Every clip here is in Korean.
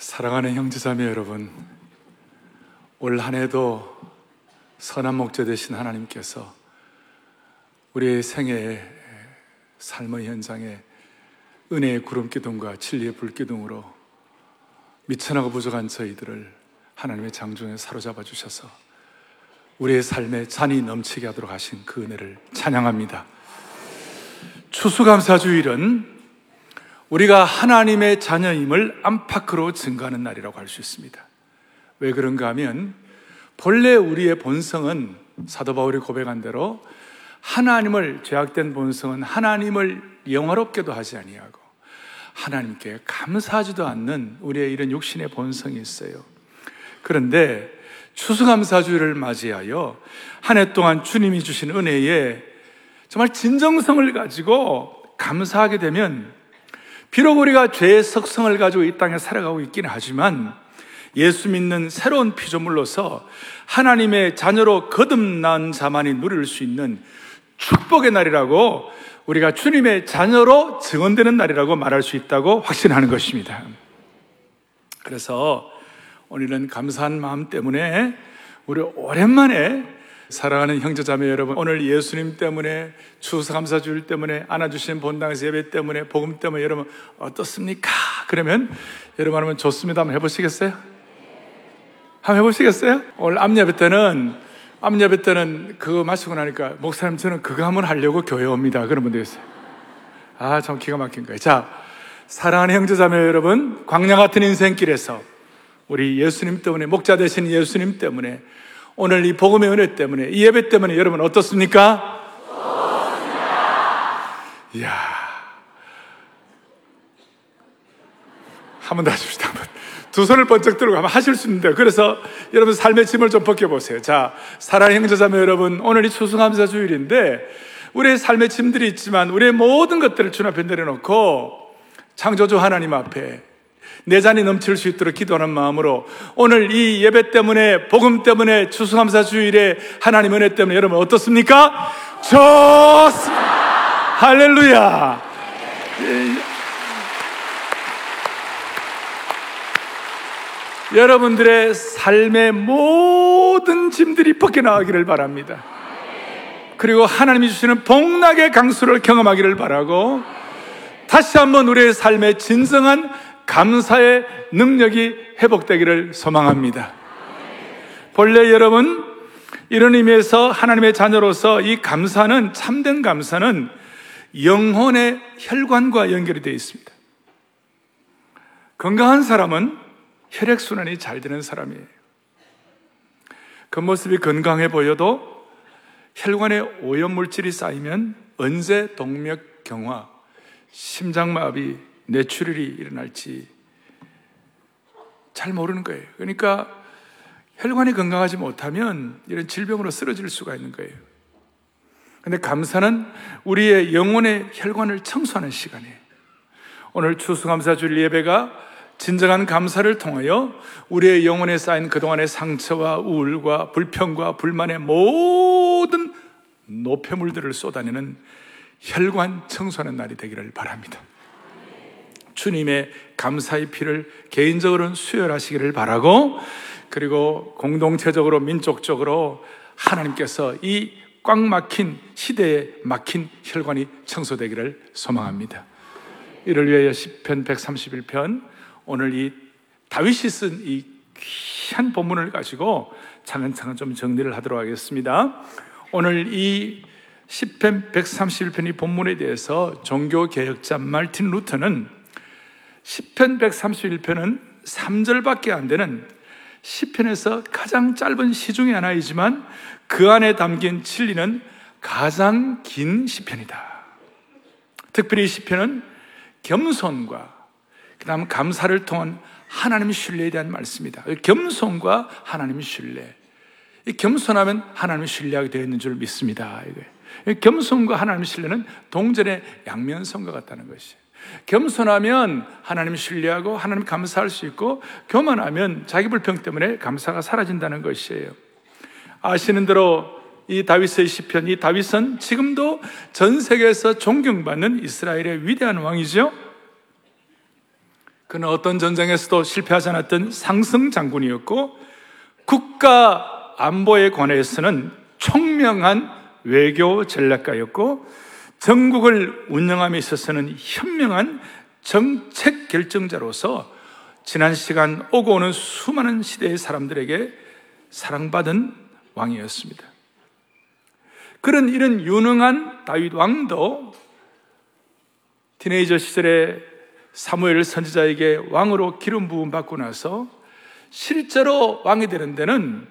사랑하는 형제자매 여러분, 올 한 해도 선한 목자 되신 하나님께서 우리의 생애의 삶의 현장에 은혜의 구름기둥과 진리의 불기둥으로 미천하고 부족한 저희들을 하나님의 장중에 사로잡아 주셔서 우리의 삶에 잔이 넘치게 하도록 하신 그 은혜를 찬양합니다. 추수감사주일은 우리가 하나님의 자녀임을 안팎으로 증거하는 날이라고 할 수 있습니다. 왜 그런가 하면 본래 우리의 본성은 사도 바울이 고백한 대로 하나님을, 죄악된 본성은 하나님을 영화롭게도 하지 아니하고 하나님께 감사하지도 않는 우리의 이런 육신의 본성이 있어요. 그런데 추수감사주일을 맞이하여 한 해 동안 주님이 주신 은혜에 정말 진정성을 가지고 감사하게 되면, 비록 우리가 죄의 속성을 가지고 이 땅에 살아가고 있긴 하지만 예수 믿는 새로운 피조물로서 하나님의 자녀로 거듭난 자만이 누릴 수 있는 축복의 날이라고, 우리가 주님의 자녀로 증언되는 날이라고 말할 수 있다고 확신하는 것입니다. 그래서 오늘은 감사한 마음 때문에 우리 오랜만에, 사랑하는 형제자매 여러분, 오늘 예수님 때문에, 추수감사주일 때문에, 안아주신 본당에서 예배 때문에, 복음 때문에 여러분 어떻습니까? 그러면 여러분 하면 좋습니다. 한번 해보시겠어요? 한번 해보시겠어요? 오늘 암예배 때는 그거 마시고 나니까 목사님 저는 그거 한번 하려고 교회 옵니다. 그런 분들 있어요. 아, 참 기가 막힌 거예요. 자, 사랑하는 형제자매 여러분, 광야 같은 인생길에서 우리 예수님 때문에, 목자 되신 예수님 때문에, 오늘 이 복음의 은혜 때문에, 이 예배 때문에 여러분 어떻습니까? 좋습니다. 이야, 한 번 더 하십시다. 한 번. 두 손을 번쩍 들고 한번 하실 수 있는데, 그래서 여러분 삶의 짐을 좀 벗겨보세요. 자, 사랑하는 형제자매 여러분, 오늘이 추수감사 주일인데 우리의 삶의 짐들이 있지만 우리의 모든 것들을 주님 앞에 내려놓고 창조주 하나님 앞에 내 잔이 넘칠 수 있도록 기도하는 마음으로, 오늘 이 예배 때문에, 복음 때문에, 추수감사 주일에 하나님 은혜 때문에 여러분 어떻습니까? 좋습니다. 할렐루야. 여러분들의 삶의 모든 짐들이 벗겨나가기를 바랍니다. 그리고 하나님이 주시는 복락의 강수를 경험하기를 바라고, 다시 한번 우리의 삶의 진정한 감사의 능력이 회복되기를 소망합니다. 본래 여러분, 이런 의미에서 하나님의 자녀로서 이 감사는, 참된 감사는 영혼의 혈관과 연결이 되어 있습니다. 건강한 사람은 혈액순환이 잘 되는 사람이에요. 겉모습이 건강해 보여도 혈관에 오염물질이 쌓이면 언제 동맥경화, 심장마비, 뇌출혈이 일어날지 잘 모르는 거예요. 그러니까 혈관이 건강하지 못하면 이런 질병으로 쓰러질 수가 있는 거예요. 그런데 감사는 우리의 영혼의 혈관을 청소하는 시간이에요. 오늘 추수감사주일 예배가 진정한 감사를 통하여 우리의 영혼에 쌓인 그동안의 상처와 우울과 불평과 불만의 모든 노폐물들을 쏟아내는 혈관 청소하는 날이 되기를 바랍니다. 주님의 감사의 피를 개인적으로는 수혈하시기를 바라고, 그리고 공동체적으로, 민족적으로 하나님께서 이 꽉 막힌 시대에 막힌 혈관이 청소되기를 소망합니다. 이를 위하여 시편 131편, 오늘 이 다윗이 쓴 이 귀한 본문을 가지고 차근차근 좀 정리를 하도록 하겠습니다. 오늘 이 시편 131편의 본문에 대해서 종교개혁자 마르틴 루터는 시편 131편은 3절밖에 안 되는 시편에서 가장 짧은 시 중에 하나이지만 그 안에 담긴 진리는 가장 긴 시편이다. 특별히 이 시편은 겸손과 그다음 감사를 통한 하나님의 신뢰에 대한 말씀이다. 겸손과 하나님의 신뢰. 이 겸손하면 하나님의 신뢰하게 되어 있는 줄 믿습니다. 겸손과 하나님의 신뢰는 동전의 양면성과 같다는 것이에요. 겸손하면 하나님 신뢰하고 하나님 감사할 수 있고, 교만하면 자기 불평 때문에 감사가 사라진다는 것이에요. 아시는 대로 이 다윗의 시편, 이 다윗은 지금도 전 세계에서 존경받는 이스라엘의 위대한 왕이죠. 그는 어떤 전쟁에서도 실패하지 않았던 상승 장군이었고 국가 안보에 관해서는 총명한 외교 전략가였고 전국을 운영함에 있어서는 현명한 정책 결정자로서 지난 시간 오고 오는 수많은 시대의 사람들에게 사랑받은 왕이었습니다. 그런 이런 유능한 다윗 왕도 티네이저 시절에 사무엘 선지자에게 왕으로 기름 부음 받고 나서 실제로 왕이 되는 데는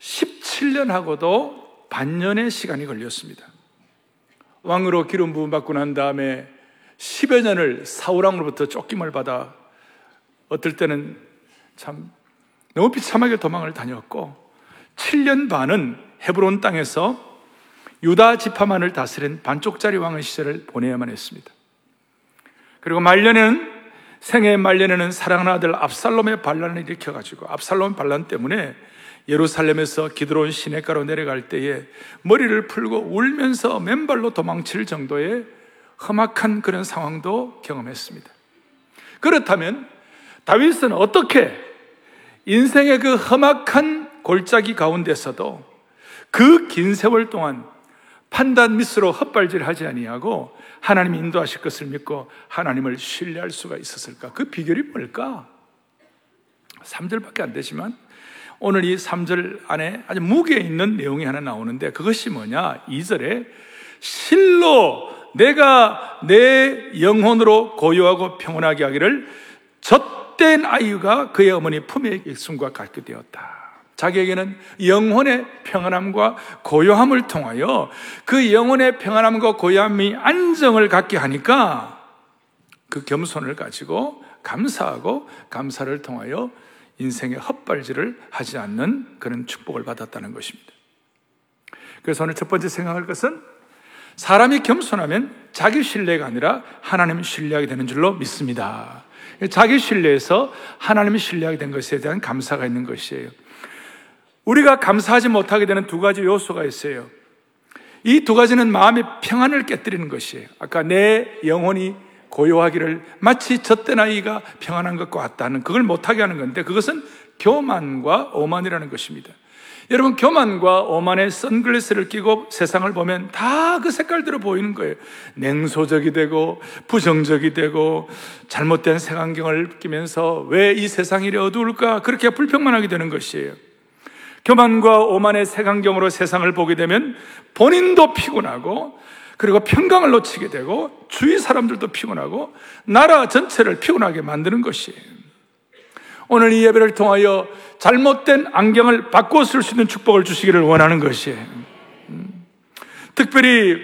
17년하고도 반년의 시간이 걸렸습니다. 왕으로 기름 부음 받고 난 다음에 10여 년을 사울왕으로부터 쫓김을 받아 어떨 때는 참 너무 비참하게 도망을 다녔고 7년 반은 헤브론 땅에서 유다 지파만을 다스린 반쪽짜리 왕의 시절을 보내야만 했습니다. 그리고 말년에는 생애 말년에는 사랑하는 아들 압살롬의 반란을 일으켜가지고 압살롬 반란 때문에 예루살렘에서 기드론 시내가로 내려갈 때에 머리를 풀고 울면서 맨발로 도망칠 정도의 험악한 그런 상황도 경험했습니다. 그렇다면 다윗은 어떻게 인생의 그 험악한 골짜기 가운데서도 그 긴 세월 동안 판단 미스로 헛발질하지 아니하고 하나님이 인도하실 것을 믿고 하나님을 신뢰할 수가 있었을까? 그 비결이 뭘까? 3절밖에 안 되지만 오늘 이 3절 안에 아주 무게 있는 내용이 하나 나오는데 그것이 뭐냐? 2절에 실로 내가 내 영혼으로 고요하고 평온하게 하기를 젖된 아이가 그의 어머니 품에 익순과 같게 되었다. 자기에게는 영혼의 평안함과 고요함을 통하여 그 영혼의 평안함과 고요함이 안정을 갖게 하니까 그 겸손을 가지고 감사하고 감사를 통하여 인생의 헛발질을 하지 않는 그런 축복을 받았다는 것입니다. 그래서 오늘 첫 번째 생각할 것은 사람이 겸손하면 자기 신뢰가 아니라 하나님 신뢰하게 되는 줄로 믿습니다. 자기 신뢰에서 하나님 신뢰하게 된 것에 대한 감사가 있는 것이에요. 우리가 감사하지 못하게 되는 두 가지 요소가 있어요. 이 두 가지는 마음의 평안을 깨뜨리는 것이에요. 아까 내 영혼이 고요하기를 마치 젖된 아이가 평안한 것과 같다는 그걸 못하게 하는 건데 그것은 교만과 오만이라는 것입니다. 여러분 교만과 오만의 선글라스를 끼고 세상을 보면 다 그 색깔대로 보이는 거예요. 냉소적이 되고 부정적이 되고 잘못된 색안경을 끼면서 왜 이 세상이 이리 어두울까 그렇게 불평만 하게 되는 것이에요. 교만과 오만의 색안경으로 세상을 보게 되면 본인도 피곤하고 그리고 평강을 놓치게 되고 주위 사람들도 피곤하고 나라 전체를 피곤하게 만드는 것이에요. 오늘 이 예배를 통하여 잘못된 안경을 바꿔 쓸 수 있는 축복을 주시기를 원하는 것이에요. 특별히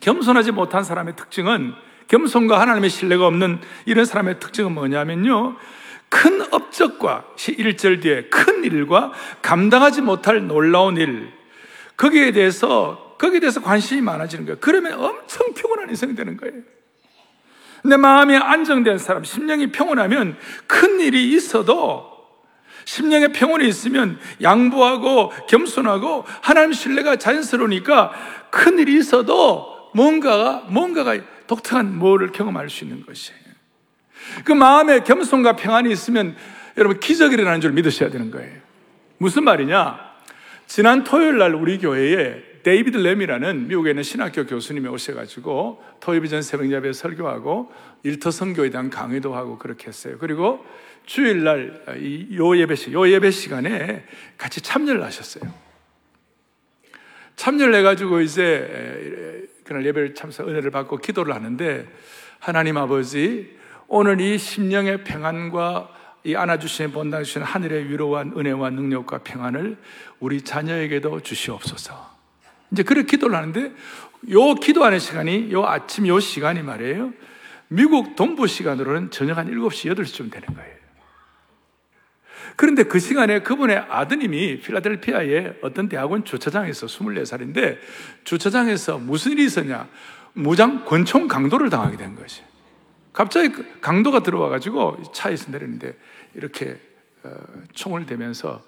겸손하지 못한 사람의 특징은 겸손과 하나님의 신뢰가 없는 이런 사람의 특징은 뭐냐면요. 큰 업적과 1절 뒤에 큰 일과 감당하지 못할 놀라운 일 거기에 대해서 관심이 많아지는 거예요. 그러면 엄청 피곤한 인생이 되는 거예요. 내 마음이 안정된 사람, 심령이 평온하면 큰 일이 있어도 심령의 평온이 있으면 양보하고 겸손하고 하나님 신뢰가 자연스러우니까 큰 일이 있어도 뭔가가 독특한 뭐를 경험할 수 있는 것이에요. 그 마음에 겸손과 평안이 있으면 여러분 기적이 일어나는 줄 믿으셔야 되는 거예요. 무슨 말이냐? 지난 토요일 날 우리 교회에 데이비드 램이라는 미국에 있는 신학교 교수님이 오셔가지고 토요일 전 새벽 예배 설교하고 일터 선교에 대한 강의도 하고 그렇게 했어요. 그리고 주일 날 요 예배 시간에 같이 참여를 하셨어요. 참여를 해가지고 이제 그날 예배를 참석 은혜를 받고 기도를 하는데 하나님 아버지 오늘 이 심령의 평안과 이 안아주시는 본당주신 하늘의 위로와 은혜와 능력과 평안을 우리 자녀에게도 주시옵소서. 이제 그렇게 기도를 하는데 요 기도하는 시간이 요 아침 요 시간이 말이에요. 미국 동부 시간으로는 저녁 한 7시, 8시쯤 되는 거예요. 그런데 그 시간에 그분의 아드님이 필라델피아의 어떤 대학원 주차장에서 24살인데 주차장에서 무슨 일이 있었냐. 무장 권총 강도를 당하게 된 거지. 갑자기 강도가 들어와가지고 차에서 내렸는데 이렇게 총을 대면서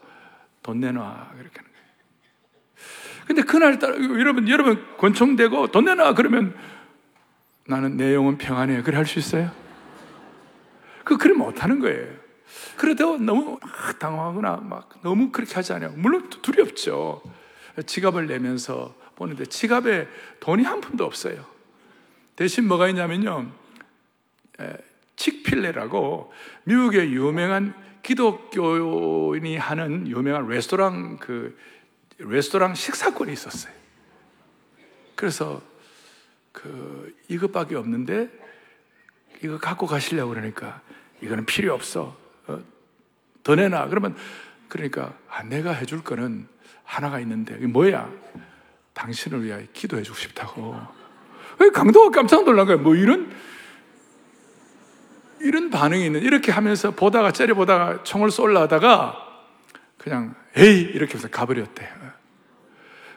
돈 내놔 그렇게 하는 거예요. 근데 그날따라 여러분 권총 대고 돈 내놔 그러면 나는 내 영혼 평안해 그래 할 수 있어요? 그걸 못하는 거예요. 그러다가 너무 막 당황하거나 막 너무 그렇게 하지 않아요. 물론 두렵죠. 지갑을 내면서 보는데 지갑에 돈이 한 푼도 없어요. 대신 뭐가 있냐면요, 칙필레라고 미국의 유명한 기독교인이 하는 유명한 레스토랑, 그 레스토랑 식사권이 있었어요. 그래서 이것밖에 없는데 이거 갖고 가시려고 그러니까 이거는 필요 없어, 더 내놔. 그러면 그러니까 내가 해줄 거는 하나가 있는데 이게 뭐야? 당신을 위하여 기도해 주고 싶다고. 강도가 깜짝 놀란 거예요. 뭐 이런 반응이 있는. 이렇게 하면서 보다가 째려보다가 총을 쏠려다가 그냥 에이 이렇게 해서 가버렸대요.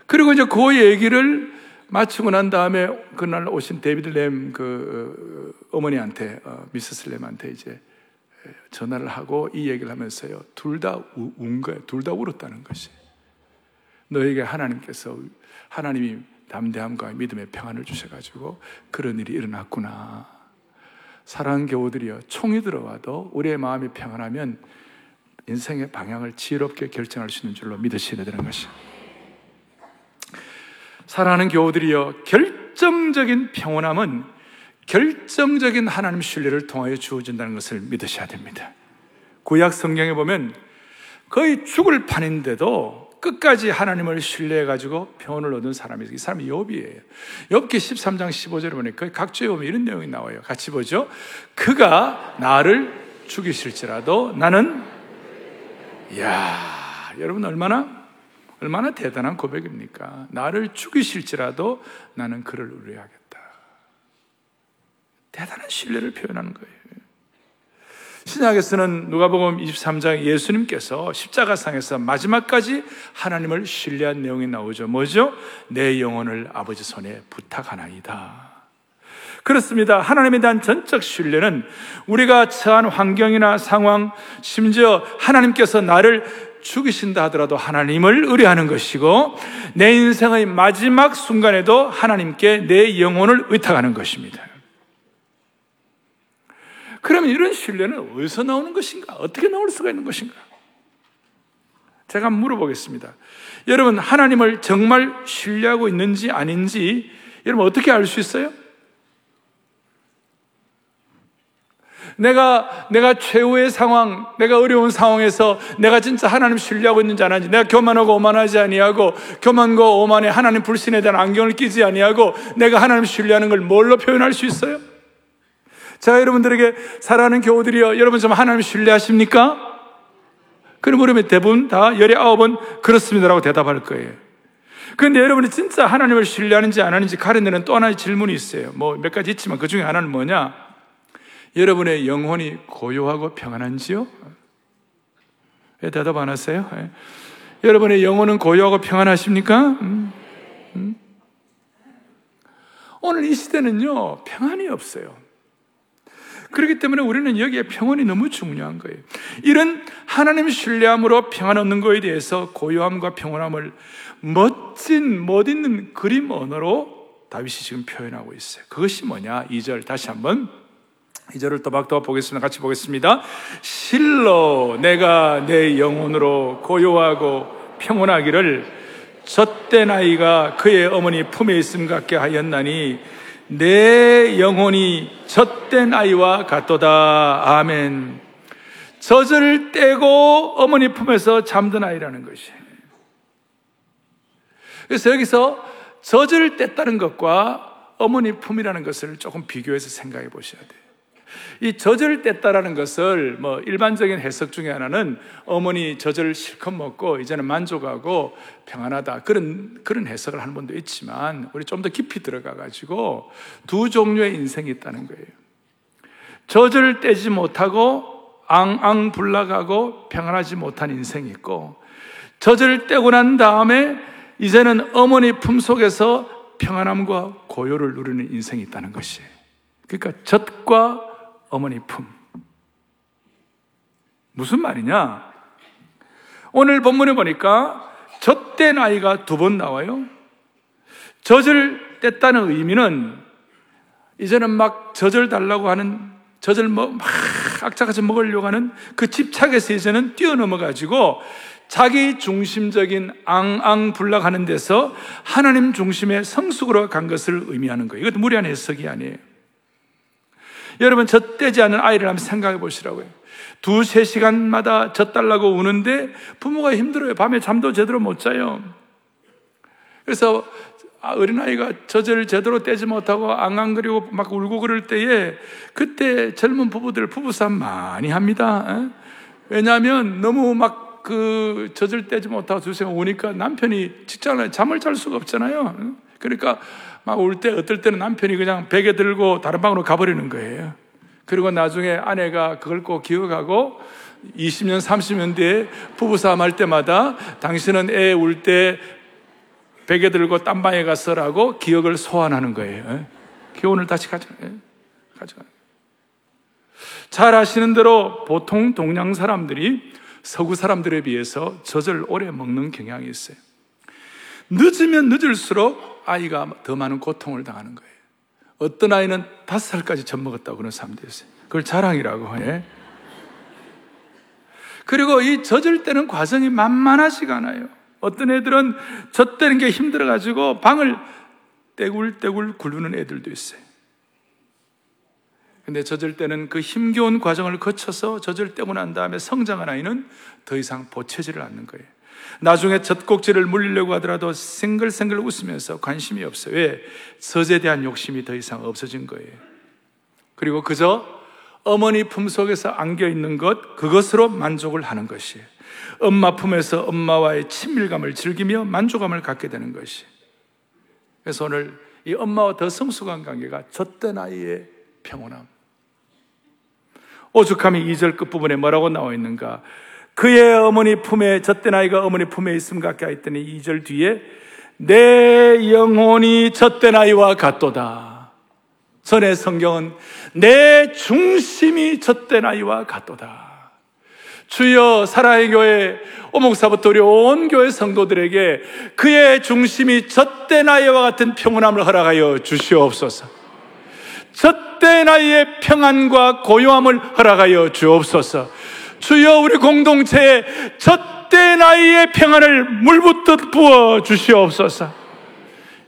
그리고 이제 그 얘기를 마치고 난 다음에 그날 오신 데이비드 램 그 어머니한테, 미세스 램한테 이제 전화를 하고 이 얘기를 하면서요, 둘 다 운 거예요. 둘 다 울었다는 것이. 너에게 하나님이 담대함과 믿음의 평안을 주셔가지고 그런 일이 일어났구나. 사랑하는 교우들이여, 총이 들어와도 우리의 마음이 평안하면 인생의 방향을 지혜롭게 결정할 수 있는 줄로 믿으셔야 되는 것이에요. 사랑하는 교우들이여, 결정적인 평온함은 결정적인 하나님 신뢰를 통하여 주어진다는 것을 믿으셔야 됩니다. 구약 성경에 보면 거의 죽을 판인데도 끝까지 하나님을 신뢰해가지고 평온을 얻은 사람이, 이 사람이 욥이에요. 욥기 13장 15절에 보니까 각주에 보면 이런 내용이 나와요. 같이 보죠. 그가 나를 죽이실지라도 나는. 이야, 여러분 얼마나 대단한 고백입니까? 나를 죽이실지라도 나는 그를 의뢰하겠다. 대단한 신뢰를 표현하는 거예요. 신약에서는 누가복음 23장 예수님께서 십자가상에서 마지막까지 하나님을 신뢰한 내용이 나오죠. 뭐죠? 내 영혼을 아버지 손에 부탁하나이다. 그렇습니다. 하나님에 대한 전적 신뢰는 우리가 처한 환경이나 상황, 심지어 하나님께서 나를 죽이신다 하더라도 하나님을 의뢰하는 것이고, 내 인생의 마지막 순간에도 하나님께 내 영혼을 의탁하는 것입니다. 그러면 이런 신뢰는 어디서 나오는 것인가? 어떻게 나올 수가 있는 것인가? 제가 물어보겠습니다. 여러분, 하나님을 정말 신뢰하고 있는지 아닌지 여러분 어떻게 알 수 있어요? 내가 최후의 상황, 내가 어려운 상황에서 내가 진짜 하나님 신뢰하고 있는지 안 하는지, 내가 교만하고 오만하지 아니하고, 교만과 오만에 하나님 불신에 대한 안경을 끼지 아니하고, 내가 하나님 신뢰하는 걸 뭘로 표현할 수 있어요? 제가 여러분들에게, 사랑하는 교우들이여, 여러분 좀 하나님 신뢰하십니까? 그럼 물음에 대부분 다 19번 그렇습니다라고 대답할 거예요. 그런데 여러분이 진짜 하나님을 신뢰하는지 안 하는지 가려내는 또 하나의 질문이 있어요. 뭐 몇 가지 있지만 그 중에 하나는 뭐냐? 여러분의 영혼이 고요하고 평안한지요? 왜 대답 안 하세요? 예. 여러분의 영혼은 고요하고 평안하십니까? 오늘 이 시대는요, 평안이 없어요. 그렇기 때문에 우리는 여기에 평안이 너무 중요한 거예요. 이런 하나님 신뢰함으로 평안 얻는 거에 대해서 고요함과 평온함을 멋진, 못 있는 그림 언어로 다윗이 지금 표현하고 있어요. 그것이 뭐냐? 2절 다시 한번 2절을 또박또박 보겠습니다. 같이 보겠습니다. 실로 내가 내 영혼으로 고요하고 평온하기를 젖된 아이가 그의 어머니 품에 있음 같게 하였나니 내 영혼이 젖된 아이와 같도다. 아멘. 젖을 떼고 어머니 품에서 잠든 아이라는 것이에요. 그래서 여기서 젖을 뗐다는 것과 어머니 품이라는 것을 조금 비교해서 생각해 보셔야 돼요. 이 젖을 뗐다라는 것을 뭐 일반적인 해석 중에 하나는 어머니 젖을 실컷 먹고 이제는 만족하고 평안하다, 그런 해석을 하는 분도 있지만, 우리 좀 더 깊이 들어가가지고 두 종류의 인생이 있다는 거예요. 젖을 떼지 못하고 앙앙 불나가고 평안하지 못한 인생이 있고, 젖을 떼고 난 다음에 이제는 어머니 품속에서 평안함과 고요를 누리는 인생이 있다는 것이에요. 그러니까 젖과 어머니 품. 무슨 말이냐? 오늘 본문에 보니까 젖된 아이가 두 번 나와요. 젖을 뗐다는 의미는 이제는 막 젖을 달라고 하는, 젖을 막 악착같이 먹으려고 하는 그 집착에서 이제는 뛰어넘어가지고 자기 중심적인 앙앙불락하는 데서 하나님 중심의 성숙으로 간 것을 의미하는 거예요. 이것도 무리한 해석이 아니에요. 여러분, 젖대지 않은 아이를 한번 생각해 보시라고요. 2-3시간마다 젖달라고 우는데 부모가 힘들어요. 밤에 잠도 제대로 못 자요. 그래서 어린아이가 젖을 제대로 떼지 못하고 앙앙거리고 막 울고 그럴 때에 그때 젊은 부부들 부부싸움 많이 합니다. 왜냐하면 너무 막 그 젖을 떼지 못하고 2-3시간 우니까 남편이 직장을 잠을 잘 수가 없잖아요. 그러니까 막 울 때 어떨 때는 남편이 그냥 베개 들고 다른 방으로 가버리는 거예요. 그리고 나중에 아내가 그걸 꼭 기억하고 20년, 30년 뒤에 부부싸움 할 때마다 당신은 애 울 때 베개 들고 딴 방에 갔어라고 기억을 소환하는 거예요. 기운을 다시 가져가요. 잘 아시는 대로 보통 동양 사람들이 서구 사람들에 비해서 젖을 오래 먹는 경향이 있어요. 늦으면 늦을수록 아이가 더 많은 고통을 당하는 거예요. 어떤 아이는 5살까지 젖 먹었다고 그런 사람도 있어요. 그걸 자랑이라고 해. 그리고 이 젖을 떼는 과정이 만만하지가 않아요. 어떤 애들은 젖 떼는 게 힘들어가지고 방을 떼굴떼굴 굴르는 애들도 있어요. 근데 젖을 때는 그 힘겨운 과정을 거쳐서 젖을 떼고 난 다음에 성장한 아이는 더 이상 보채지를 않는 거예요. 나중에 젖꼭지를 물리려고 하더라도 생글생글 웃으면서 관심이 없어요. 왜? 젖에 대한 욕심이 더 이상 없어진 거예요. 그리고 그저 어머니 품속에서 안겨있는 것, 그것으로 만족을 하는 것이에요. 엄마 품에서 엄마와의 친밀감을 즐기며 만족감을 갖게 되는 것이에요. 그래서 오늘 이 엄마와 더 성숙한 관계가 젖된 아이의 평온함. 오죽하면 2절 끝부분에 뭐라고 나와 있는가? 그의 어머니 품에, 젖된 아이가 어머니 품에 있음 같게 하였더니 2절 뒤에 내 영혼이 젖된 아이와 같도다. 전에 성경은 내 중심이 젖된 아이와 같도다. 주여, 사랑의 교회 오목사부터 우리 온 교회 성도들에게 그의 중심이 젖된 아이와 같은 평온함을 허락하여 주시옵소서. 젖된 아이의 평안과 고요함을 허락하여 주옵소서. 주여, 우리 공동체에 젖된 아이의 평안을 물붓듯 부어 주시옵소서.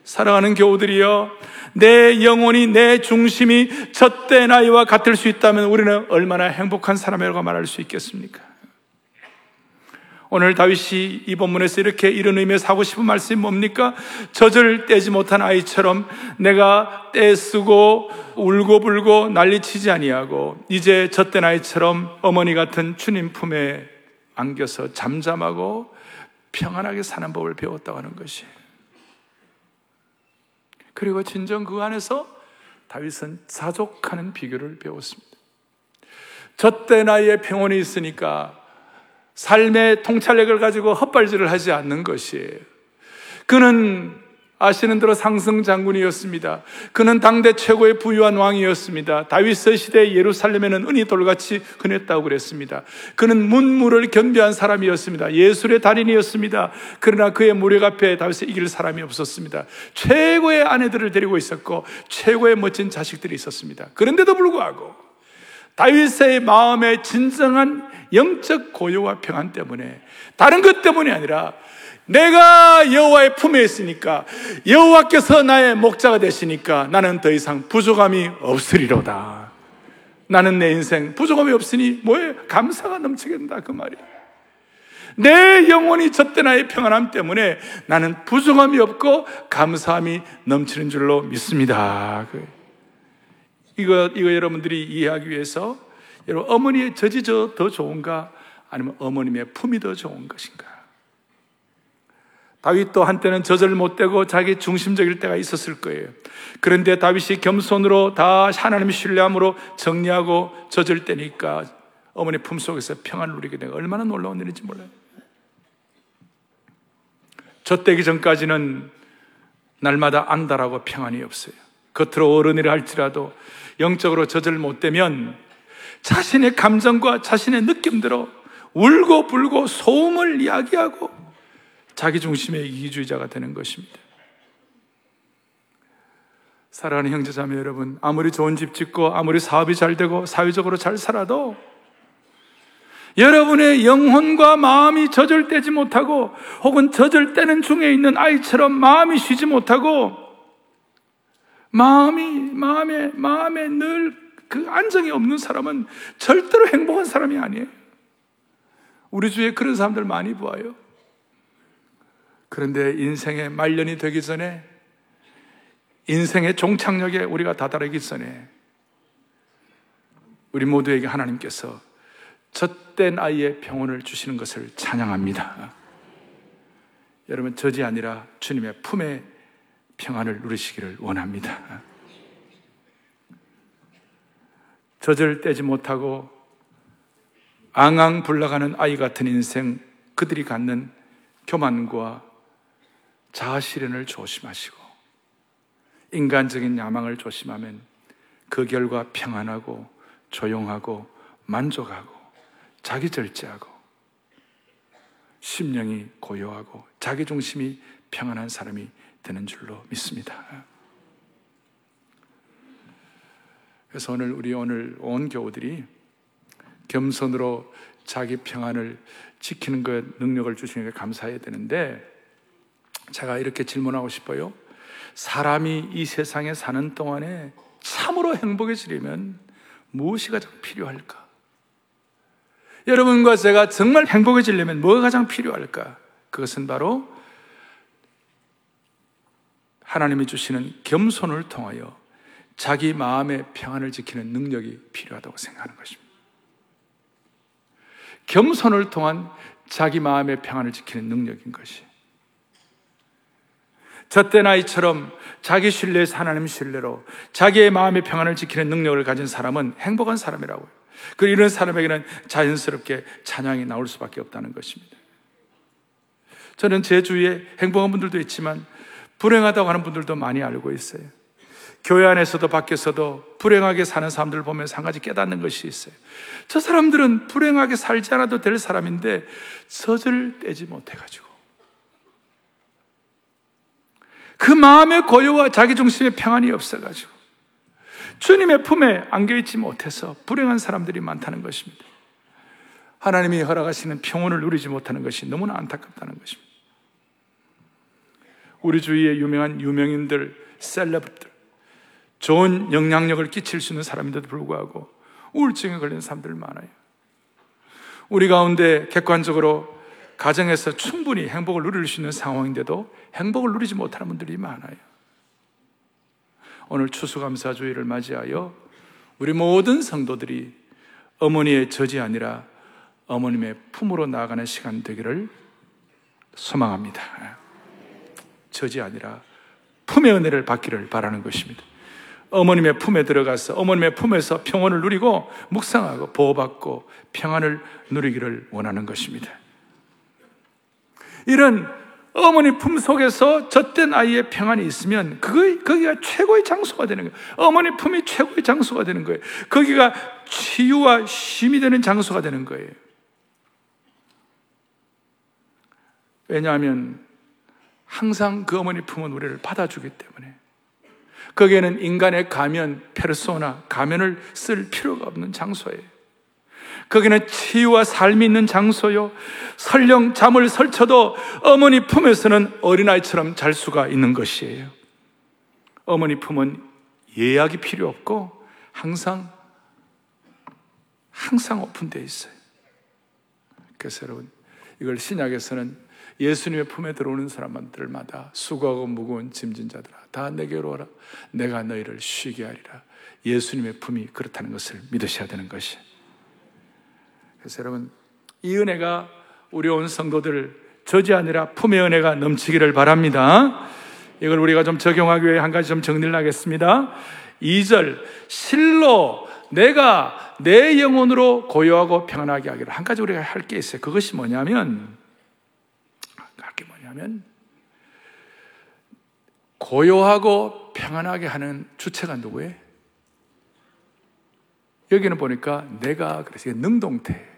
사랑하는 교우들이여, 내 영혼이, 내 중심이 젖된 아이와 같을 수 있다면 우리는 얼마나 행복한 사람이라고 말할 수 있겠습니까? 오늘 다윗이 이 본문에서 이렇게 이런 의미에서 하고 싶은 말씀이 뭡니까? 젖을 떼지 못한 아이처럼 내가 떼쓰고 울고불고 난리치지 아니하고 이제 젖된 아이처럼 어머니 같은 주님 품에 안겨서 잠잠하고 평안하게 사는 법을 배웠다고 하는 것이에요. 그리고 진정 그 안에서 다윗은 자족하는 비교를 배웠습니다. 젖된 아이의 평온이 있으니까 삶의 통찰력을 가지고 헛발질을 하지 않는 것이에요. 그는 아시는 대로 상승 장군이었습니다. 그는 당대 최고의 부유한 왕이었습니다. 다윗의 시대 예루살렘에는 은이 돌같이 흔했다고 그랬습니다. 그는 문무를 겸비한 사람이었습니다. 예술의 달인이었습니다. 그러나 그의 무력 앞에 다윗을 이길 사람이 없었습니다. 최고의 아내들을 데리고 있었고 최고의 멋진 자식들이 있었습니다. 그런데도 불구하고 다윗의 마음의 진정한 영적 고요와 평안 때문에, 다른 것 때문이 아니라 내가 여호와의 품에 있으니까, 여호와께서 나의 목자가 되시니까 나는 더 이상 부족함이 없으리로다. 나는 내 인생 부족함이 없으니 뭐에 감사가 넘치겠다, 그 말이야. 내 영혼이 젖된 아이의 평안함 때문에 나는 부족함이 없고 감사함이 넘치는 줄로 믿습니다. 이거 여러분들이 이해하기 위해서, 여러분, 어머니의 젖이 더 좋은가? 아니면 어머님의 품이 더 좋은 것인가? 다윗도 한때는 젖을 못 떼고 자기 중심적일 때가 있었을 거예요. 그런데 다윗이 겸손으로 다 하나님의 신뢰함으로 정리하고 젖을 떼니까 어머니 품속에서 평안을 누리게 되고 얼마나 놀라운 일인지 몰라요. 젖 떼기 전까지는 날마다 안달하고 평안이 없어요. 겉으로 어른이라 할지라도 영적으로 젖을 못 떼면 자신의 감정과 자신의 느낌대로 울고 불고 소음을 이야기하고 자기중심의 이기주의자가 되는 것입니다. 사랑하는 형제자매 여러분, 아무리 좋은 집 짓고 아무리 사업이 잘 되고 사회적으로 잘 살아도 여러분의 영혼과 마음이 저절되지 못하고 혹은 저절되는 중에 있는 아이처럼 마음이 쉬지 못하고 마음에 늘 그 안정이 없는 사람은 절대로 행복한 사람이 아니에요. 우리 주위에 그런 사람들 많이 보아요. 그런데 인생의 말년이 되기 전에, 인생의 종착역에 우리가 다다르기 전에 우리 모두에게 하나님께서 젖된 아이의 병원을 주시는 것을 찬양합니다. 여러분, 젖이 아니라 주님의 품에 평안을 누리시기를 원합니다. 젖을 떼지 못하고 앙앙 굴러가는 아이 같은 인생, 그들이 갖는 교만과 자아실현을 조심하시고 인간적인 야망을 조심하면 그 결과 평안하고 조용하고 만족하고 자기 절제하고 심령이 고요하고 자기 중심이 평안한 사람이 되는 줄로 믿습니다. 그래서 오늘 온 교우들이 겸손으로 자기 평안을 지키는 것에 능력을 주시는 게 감사해야 되는데, 제가 이렇게 질문하고 싶어요. 사람이 이 세상에 사는 동안에 참으로 행복해지려면 무엇이 가장 필요할까? 여러분과 제가 정말 행복해지려면 뭐가 가장 필요할까? 그것은 바로 하나님이 주시는 겸손을 통하여 자기 마음의 평안을 지키는 능력이 필요하다고 생각하는 것입니다. 겸손을 통한 자기 마음의 평안을 지키는 능력인 것이, 젖된 아이처럼 자기 신뢰에서 하나님 신뢰로 자기의 마음의 평안을 지키는 능력을 가진 사람은 행복한 사람이라고요. 그리고 이런 사람에게는 자연스럽게 찬양이 나올 수밖에 없다는 것입니다. 저는 제 주위에 행복한 분들도 있지만 불행하다고 하는 분들도 많이 알고 있어요. 교회 안에서도 밖에서도 불행하게 사는 사람들을 보면서 한 가지 깨닫는 것이 있어요. 저 사람들은 불행하게 살지 않아도 될 사람인데 젖을 떼지 못해가지고 그 마음의 고요와 자기 중심의 평안이 없어가지고 주님의 품에 안겨있지 못해서 불행한 사람들이 많다는 것입니다. 하나님이 허락하시는 평온을 누리지 못하는 것이 너무나 안타깝다는 것입니다. 우리 주위에 유명한 유명인들, 셀럽들, 좋은 영향력을 끼칠 수 있는 사람인데도 불구하고 우울증에 걸린 사람들 많아요. 우리 가운데 객관적으로 가정에서 충분히 행복을 누릴 수 있는 상황인데도 행복을 누리지 못하는 분들이 많아요. 오늘 추수감사주의를 맞이하여 우리 모든 성도들이 어머니의 젖이 아니라 어머님의 품으로 나아가는 시간 되기를 소망합니다. 젖이 아니라 품의 은혜를 받기를 바라는 것입니다. 어머님의 품에 들어가서 어머님의 품에서 평온을 누리고 묵상하고 보호받고 평안을 누리기를 원하는 것입니다. 이런 어머니 품 속에서 젖된 아이의 평안이 있으면 거기가 최고의 장소가 되는 거예요. 어머니 품이 최고의 장소가 되는 거예요. 거기가 치유와 쉼이 되는 장소가 되는 거예요. 왜냐하면 항상 그 어머니 품은 우리를 받아주기 때문에 거기에는 인간의 가면, 페르소나, 가면을 쓸 필요가 없는 장소예요. 거기는 치유와 삶이 있는 장소요, 설령 잠을 설쳐도 어머니 품에서는 어린아이처럼 잘 수가 있는 것이에요. 어머니 품은 예약이 필요 없고 항상 오픈되어 있어요. 그래서 여러분, 이걸 신약에서는 예수님의 품에 들어오는 사람들마다 수고하고 무거운 짐진 자들아 다 내게로 오라, 내가 너희를 쉬게 하리라. 예수님의 품이 그렇다는 것을 믿으셔야 되는 것이. 그래서 여러분, 이 은혜가 우리 온 성도들 젖이 아니라 품의 은혜가 넘치기를 바랍니다. 이걸 우리가 좀 적용하기 위해 한 가지 좀 정리를 하겠습니다. 2절, 실로 내가 내 영혼으로 고요하고 평안하게 하기를. 한 가지 우리가 할 게 있어요. 그것이 뭐냐면, 고요하고 평안하게 하는 주체가 누구예요? 여기는 보니까 내가, 그래서 이게 능동태.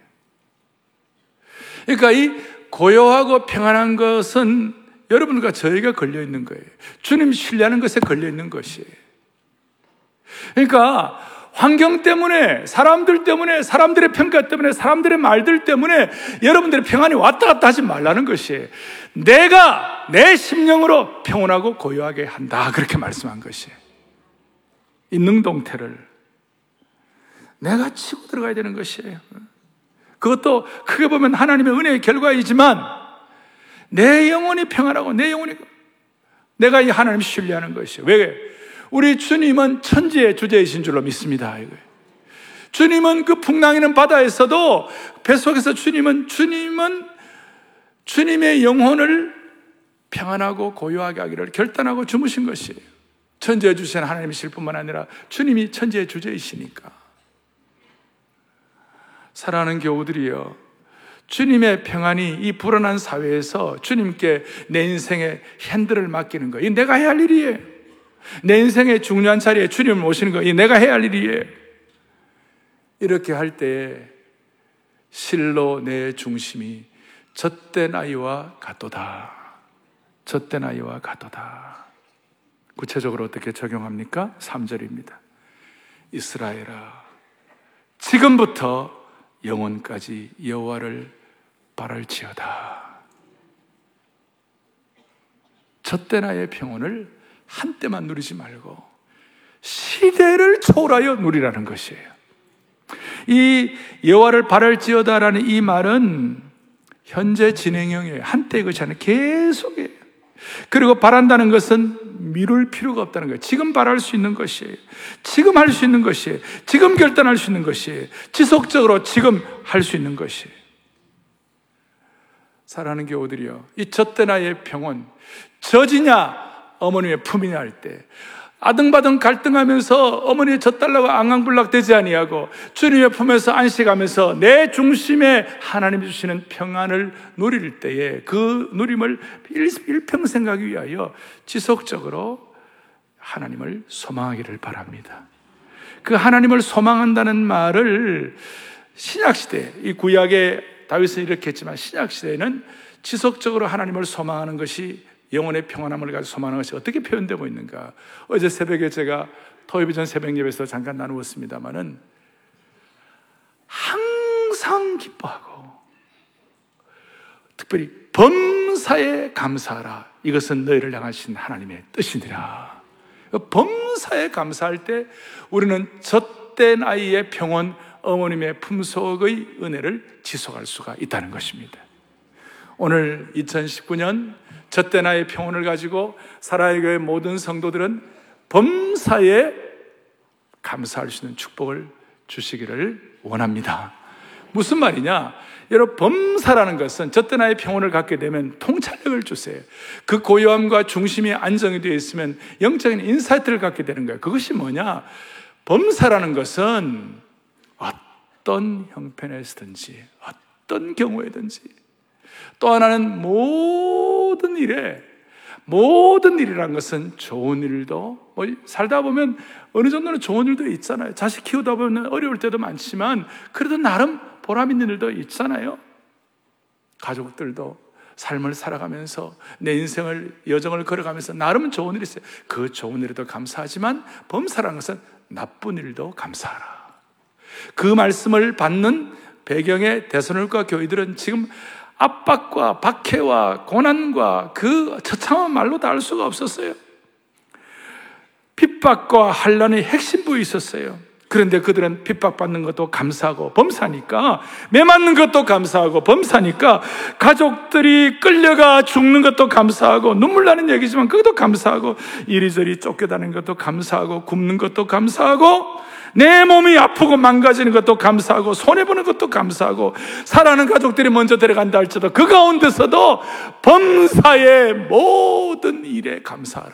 그러니까 이 고요하고 평안한 것은 여러분과 저에게 걸려있는 거예요. 주님 신뢰하는 것에 걸려있는 것이에요. 그러니까 환경 때문에, 사람들 때문에, 사람들의 평가 때문에, 사람들의 말들 때문에 여러분들의 평안이 왔다 갔다 하지 말라는 것이에요. 내가 내 심령으로 평온하고 고요하게 한다, 그렇게 말씀한 것이에요. 이 능동태를 내가 치고 들어가야 되는 것이에요. 그것도 크게 보면 하나님의 은혜의 결과이지만 내 영혼이 평안하고 내 영혼이, 내가 이 하나님 신뢰하는 것이에요. 왜? 우리 주님은 천지의 주제이신 줄로 믿습니다. 주님은 그 풍랑이는 바다에서도 뱃속에서 주님은 주님의 영혼을 평안하고 고요하게 하기를 결단하고 주무신 것이에요. 천지의 주제는 하나님이실 뿐만 아니라 주님이 천지의 주제이시니까. 사랑하는 교우들이여, 주님의 평안이 이 불안한 사회에서 주님께 내 인생의 핸들을 맡기는 거, 이 내가 해야 할 일이에요. 내 인생의 중요한 자리에 주님을 모시는 거, 이 내가 해야 할 일이에요. 이렇게 할 때에 실로 내 중심이 젖된 아이와 같도다. 젖된 아이와 같도다. 구체적으로 어떻게 적용합니까? 3절입니다. 이스라엘아, 지금부터 영원까지 여호와를 바랄지어다. 젖된 아이의 평온을 한때만 누리지 말고 시대를 초월하여 누리라는 것이에요. 이 여호와를 바랄지어다라는 이 말은 현재 진행형이에요. 한때 그것이 아니라 계속이에요. 그리고 바란다는 것은 미룰 필요가 없다는 거예요. 지금 바랄 수 있는 것이에요. 지금 할 수 있는 것이에요. 지금 결단할 수 있는 것이에요. 지속적으로 지금 할 수 있는 것이에요. 사랑하는 교우들이여, 이 젖된 아이의 평온, 젖이냐 어머님의 품이냐 할 때 아등바등 갈등하면서 어머니의 젖달라고 앙앙불락되지 아니하고 주님의 품에서 안식하면서 내 중심에 하나님이 주시는 평안을 누릴 때에 그 누림을 일평생 가기 위하여 지속적으로 하나님을 소망하기를 바랍니다. 그 하나님을 소망한다는 말을 신약시대, 이 구약의 다윗은 이렇게 했지만 신약시대에는 지속적으로 하나님을 소망하는 것이, 영혼의 평안함을 가지고 소망하는 것이 어떻게 표현되고 있는가. 어제 새벽에 제가 토요일 전 새벽 예배에서 잠깐 나누었습니다마는, 항상 기뻐하고 특별히 범사에 감사하라, 이것은 너희를 향하신 하나님의 뜻이니라. 범사에 감사할 때 우리는 젖된 아이의 평온, 어머님의 품속의 은혜를 지속할 수가 있다는 것입니다. 오늘 2019년 젖된 아이의 평온을 가지고 사랑의 교회 모든 성도들은 범사에 감사할 수 있는 축복을 주시기를 원합니다. 무슨 말이냐? 여러분, 범사라는 것은 젖된 아이의 평온을 갖게 되면 통찰력을 주세요. 그 고요함과 중심이 안정이 되어 있으면 영적인 인사이트를 갖게 되는 거예요. 그것이 뭐냐? 범사라는 것은 어떤 형편에서든지, 어떤 경우에든지, 또 하나는 모든 일에, 모든 일이란 것은 좋은 일도, 뭐 살다 보면 어느 정도는 좋은 일도 있잖아요. 자식 키우다 보면 어려울 때도 많지만 그래도 나름 보람 있는 일도 있잖아요. 가족들도 삶을 살아가면서 내 인생을, 여정을 걸어가면서 나름 좋은 일이 있어요. 그 좋은 일에도 감사하지만 범사라는 것은 나쁜 일도 감사하라. 그 말씀을 받는 배경의 대선울과 교회들은 지금 압박과 박해와 고난과 그 처참한 말로 다 알 수가 없었어요. 핍박과 환란의 핵심부에 있었어요. 그런데 그들은 핍박받는 것도 감사하고 범사니까, 매맞는 것도 감사하고 범사니까, 가족들이 끌려가 죽는 것도 감사하고, 눈물 나는 얘기지만 그것도 감사하고, 이리저리 쫓겨다니는 것도 감사하고, 굶는 것도 감사하고, 내 몸이 아프고 망가지는 것도 감사하고, 손해보는 것도 감사하고, 사랑하는 가족들이 먼저 데려간다 할지라도 그 가운데서도 범사의 모든 일에 감사하라.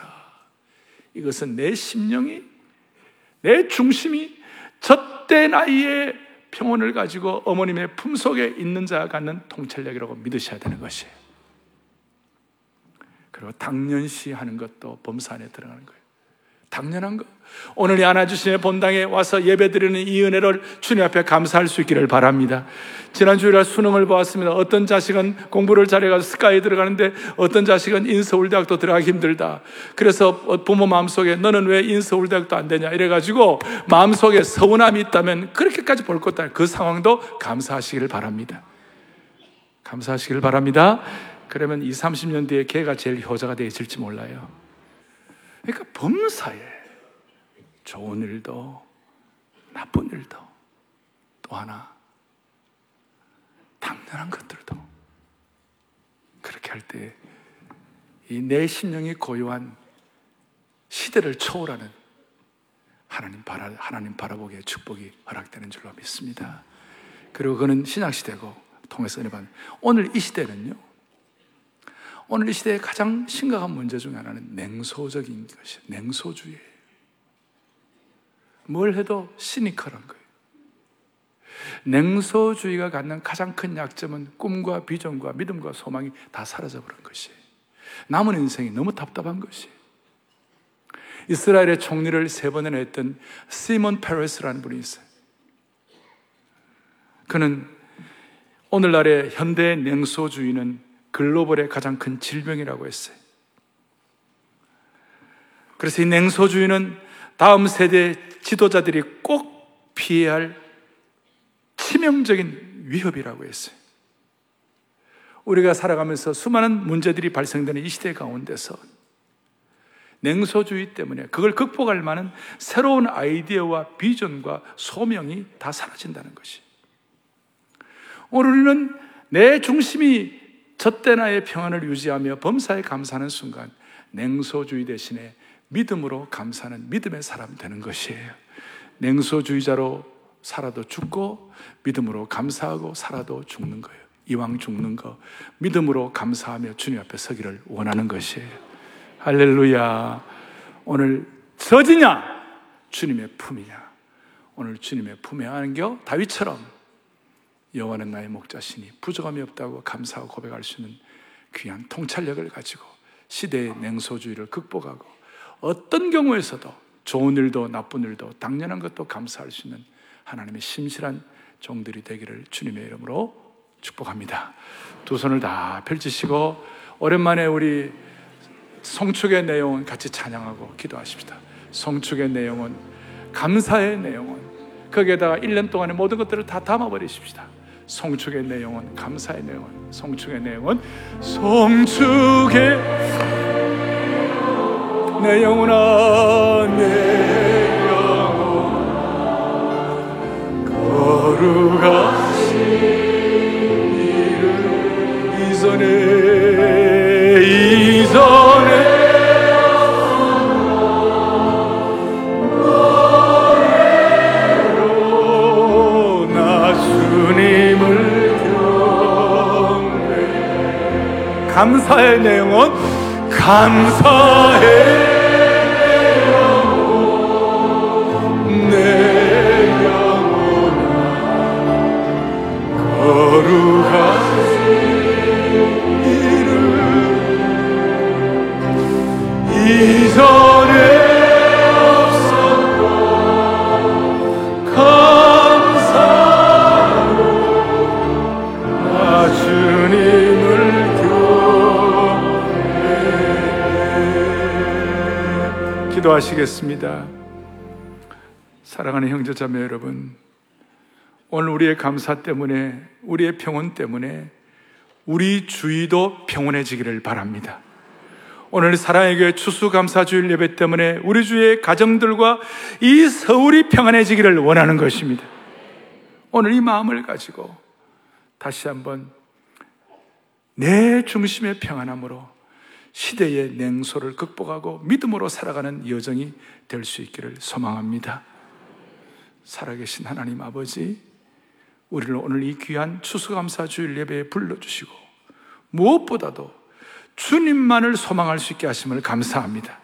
이것은 내 심령이, 내 중심이 젖된 아이의 평온을 가지고 어머님의 품속에 있는 자가 갖는 통찰력이라고 믿으셔야 되는 것이에요. 그리고 당연시 하는 것도 범사 안에 들어가는 거예요. 당연한 것. 오늘 이 안아주신 본당에 와서 예배드리는 이 은혜를 주님 앞에 감사할 수 있기를 바랍니다. 지난 주일날 수능을 보았습니다. 어떤 자식은 공부를 잘해가지고 스카이에 들어가는데 어떤 자식은 인서울대학도 들어가기 힘들다. 그래서 부모 마음속에 너는 왜 인서울대학도 안 되냐 이래가지고 마음속에 서운함이 있다면 그렇게까지 볼 것도 아니에요. 그 상황도 감사하시기를 바랍니다. 감사하시기를 바랍니다. 그러면 20, 30년 뒤에 걔가 제일 효자가 되어 있을지 몰라요. 그러니까 범사에 좋은 일도 나쁜 일도 또 하나 당연한 것들도 그렇게 할 때 이 내 심령이 고요한 시대를 초월하는 하나님 바라보기의 축복이 허락되는 줄로 믿습니다. 그리고 그는 신약시대고 통해서 은혜 받는 오늘 이 시대는요, 오늘 이 시대의 가장 심각한 문제 중에 하나는 냉소적인 것이, 냉소주의예요. 뭘 해도 시니컬한 거예요. 냉소주의가 갖는 가장 큰 약점은 꿈과 비전과 믿음과 소망이 다 사라져버린 것이에요. 남은 인생이 너무 답답한 것이에요. 이스라엘의 총리를 3번이나 했던 시몬 페레스라는 분이 있어요. 그는 오늘날의 현대의 냉소주의는 글로벌의 가장 큰 질병이라고 했어요. 그래서 이 냉소주의는 다음 세대 지도자들이 꼭 피해야 할 치명적인 위협이라고 했어요. 우리가 살아가면서 수많은 문제들이 발생되는 이 시대 가운데서 냉소주의 때문에 그걸 극복할 만한 새로운 아이디어와 비전과 소명이 다 사라진다는 것이. 오늘 우리는 내 중심이 젖된 나의 평안을 유지하며 범사에 감사하는 순간 냉소주의 대신에 믿음으로 감사하는 믿음의 사람 되는 것이에요. 냉소주의자로 살아도 죽고 믿음으로 감사하고 살아도 죽는 거예요. 이왕 죽는 거 믿음으로 감사하며 주님 앞에 서기를 원하는 것이에요. 할렐루야. 오늘 젖이냐 주님의 품이냐, 오늘 주님의 품에 안겨 다윗처럼 여호와는 나의 목자시니 부족함이 없다고 감사하고 고백할 수 있는 귀한 통찰력을 가지고 시대의 냉소주의를 극복하고 어떤 경우에서도 좋은 일도 나쁜 일도 당연한 것도 감사할 수 있는 하나님의 심실한 종들이 되기를 주님의 이름으로 축복합니다. 두 손을 다 펼치시고 오랜만에 우리 송축의 내용은 같이 찬양하고 기도하십시다. 송축의 내용은, 감사의 내용은, 거기에다가 1년 동안의 모든 것들을 다 담아버리십시다. 송축의 내용은, 감사의 내용은, 송축의 내용은, 내 영혼아 내 영혼아 거룩하신 이름 이전에 노래로 나 주님을 경배해. 감사의 내 영혼, 감사해 이전에 없었던 감사로 나 주님을 경배해. 기도하시겠습니다. 사랑하는 형제자매 여러분, 오늘 우리의 감사 때문에, 우리의 평온 때문에 우리 주위도 평온해지기를 바랍니다. 오늘 사랑의 교회 추수감사주일 예배 때문에 우리 주의 가정들과 이 서울이 평안해지기를 원하는 것입니다. 오늘 이 마음을 가지고 다시 한번 내 중심의 평안함으로 시대의 냉소를 극복하고 믿음으로 살아가는 여정이 될 수 있기를 소망합니다. 살아계신 하나님 아버지, 우리를 오늘 이 귀한 추수감사주일 예배에 불러주시고 무엇보다도 주님만을 소망할 수 있게 하심을 감사합니다.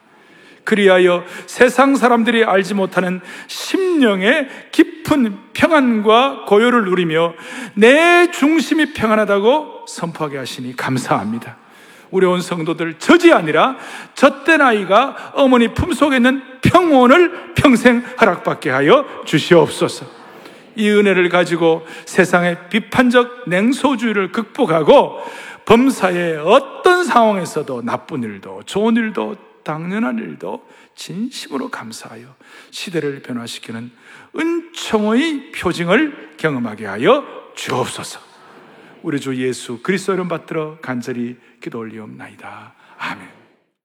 그리하여 세상 사람들이 알지 못하는 심령의 깊은 평안과 고요를 누리며 내 중심이 평안하다고 선포하게 하시니 감사합니다. 우리 온 성도들 저지 아니라 젖된 아이가 어머니 품속에 있는 평온을 평생 허락받게 하여 주시옵소서. 이 은혜를 가지고 세상의 비판적 냉소주의를 극복하고 범사의 어떤 상황에서도 나쁜 일도 좋은 일도 당연한 일도 진심으로 감사하여 시대를 변화시키는 은총의 표징을 경험하게 하여 주옵소서. 우리 주 예수 그리스도 이름 받들어 간절히 기도 올리옵나이다. 아멘.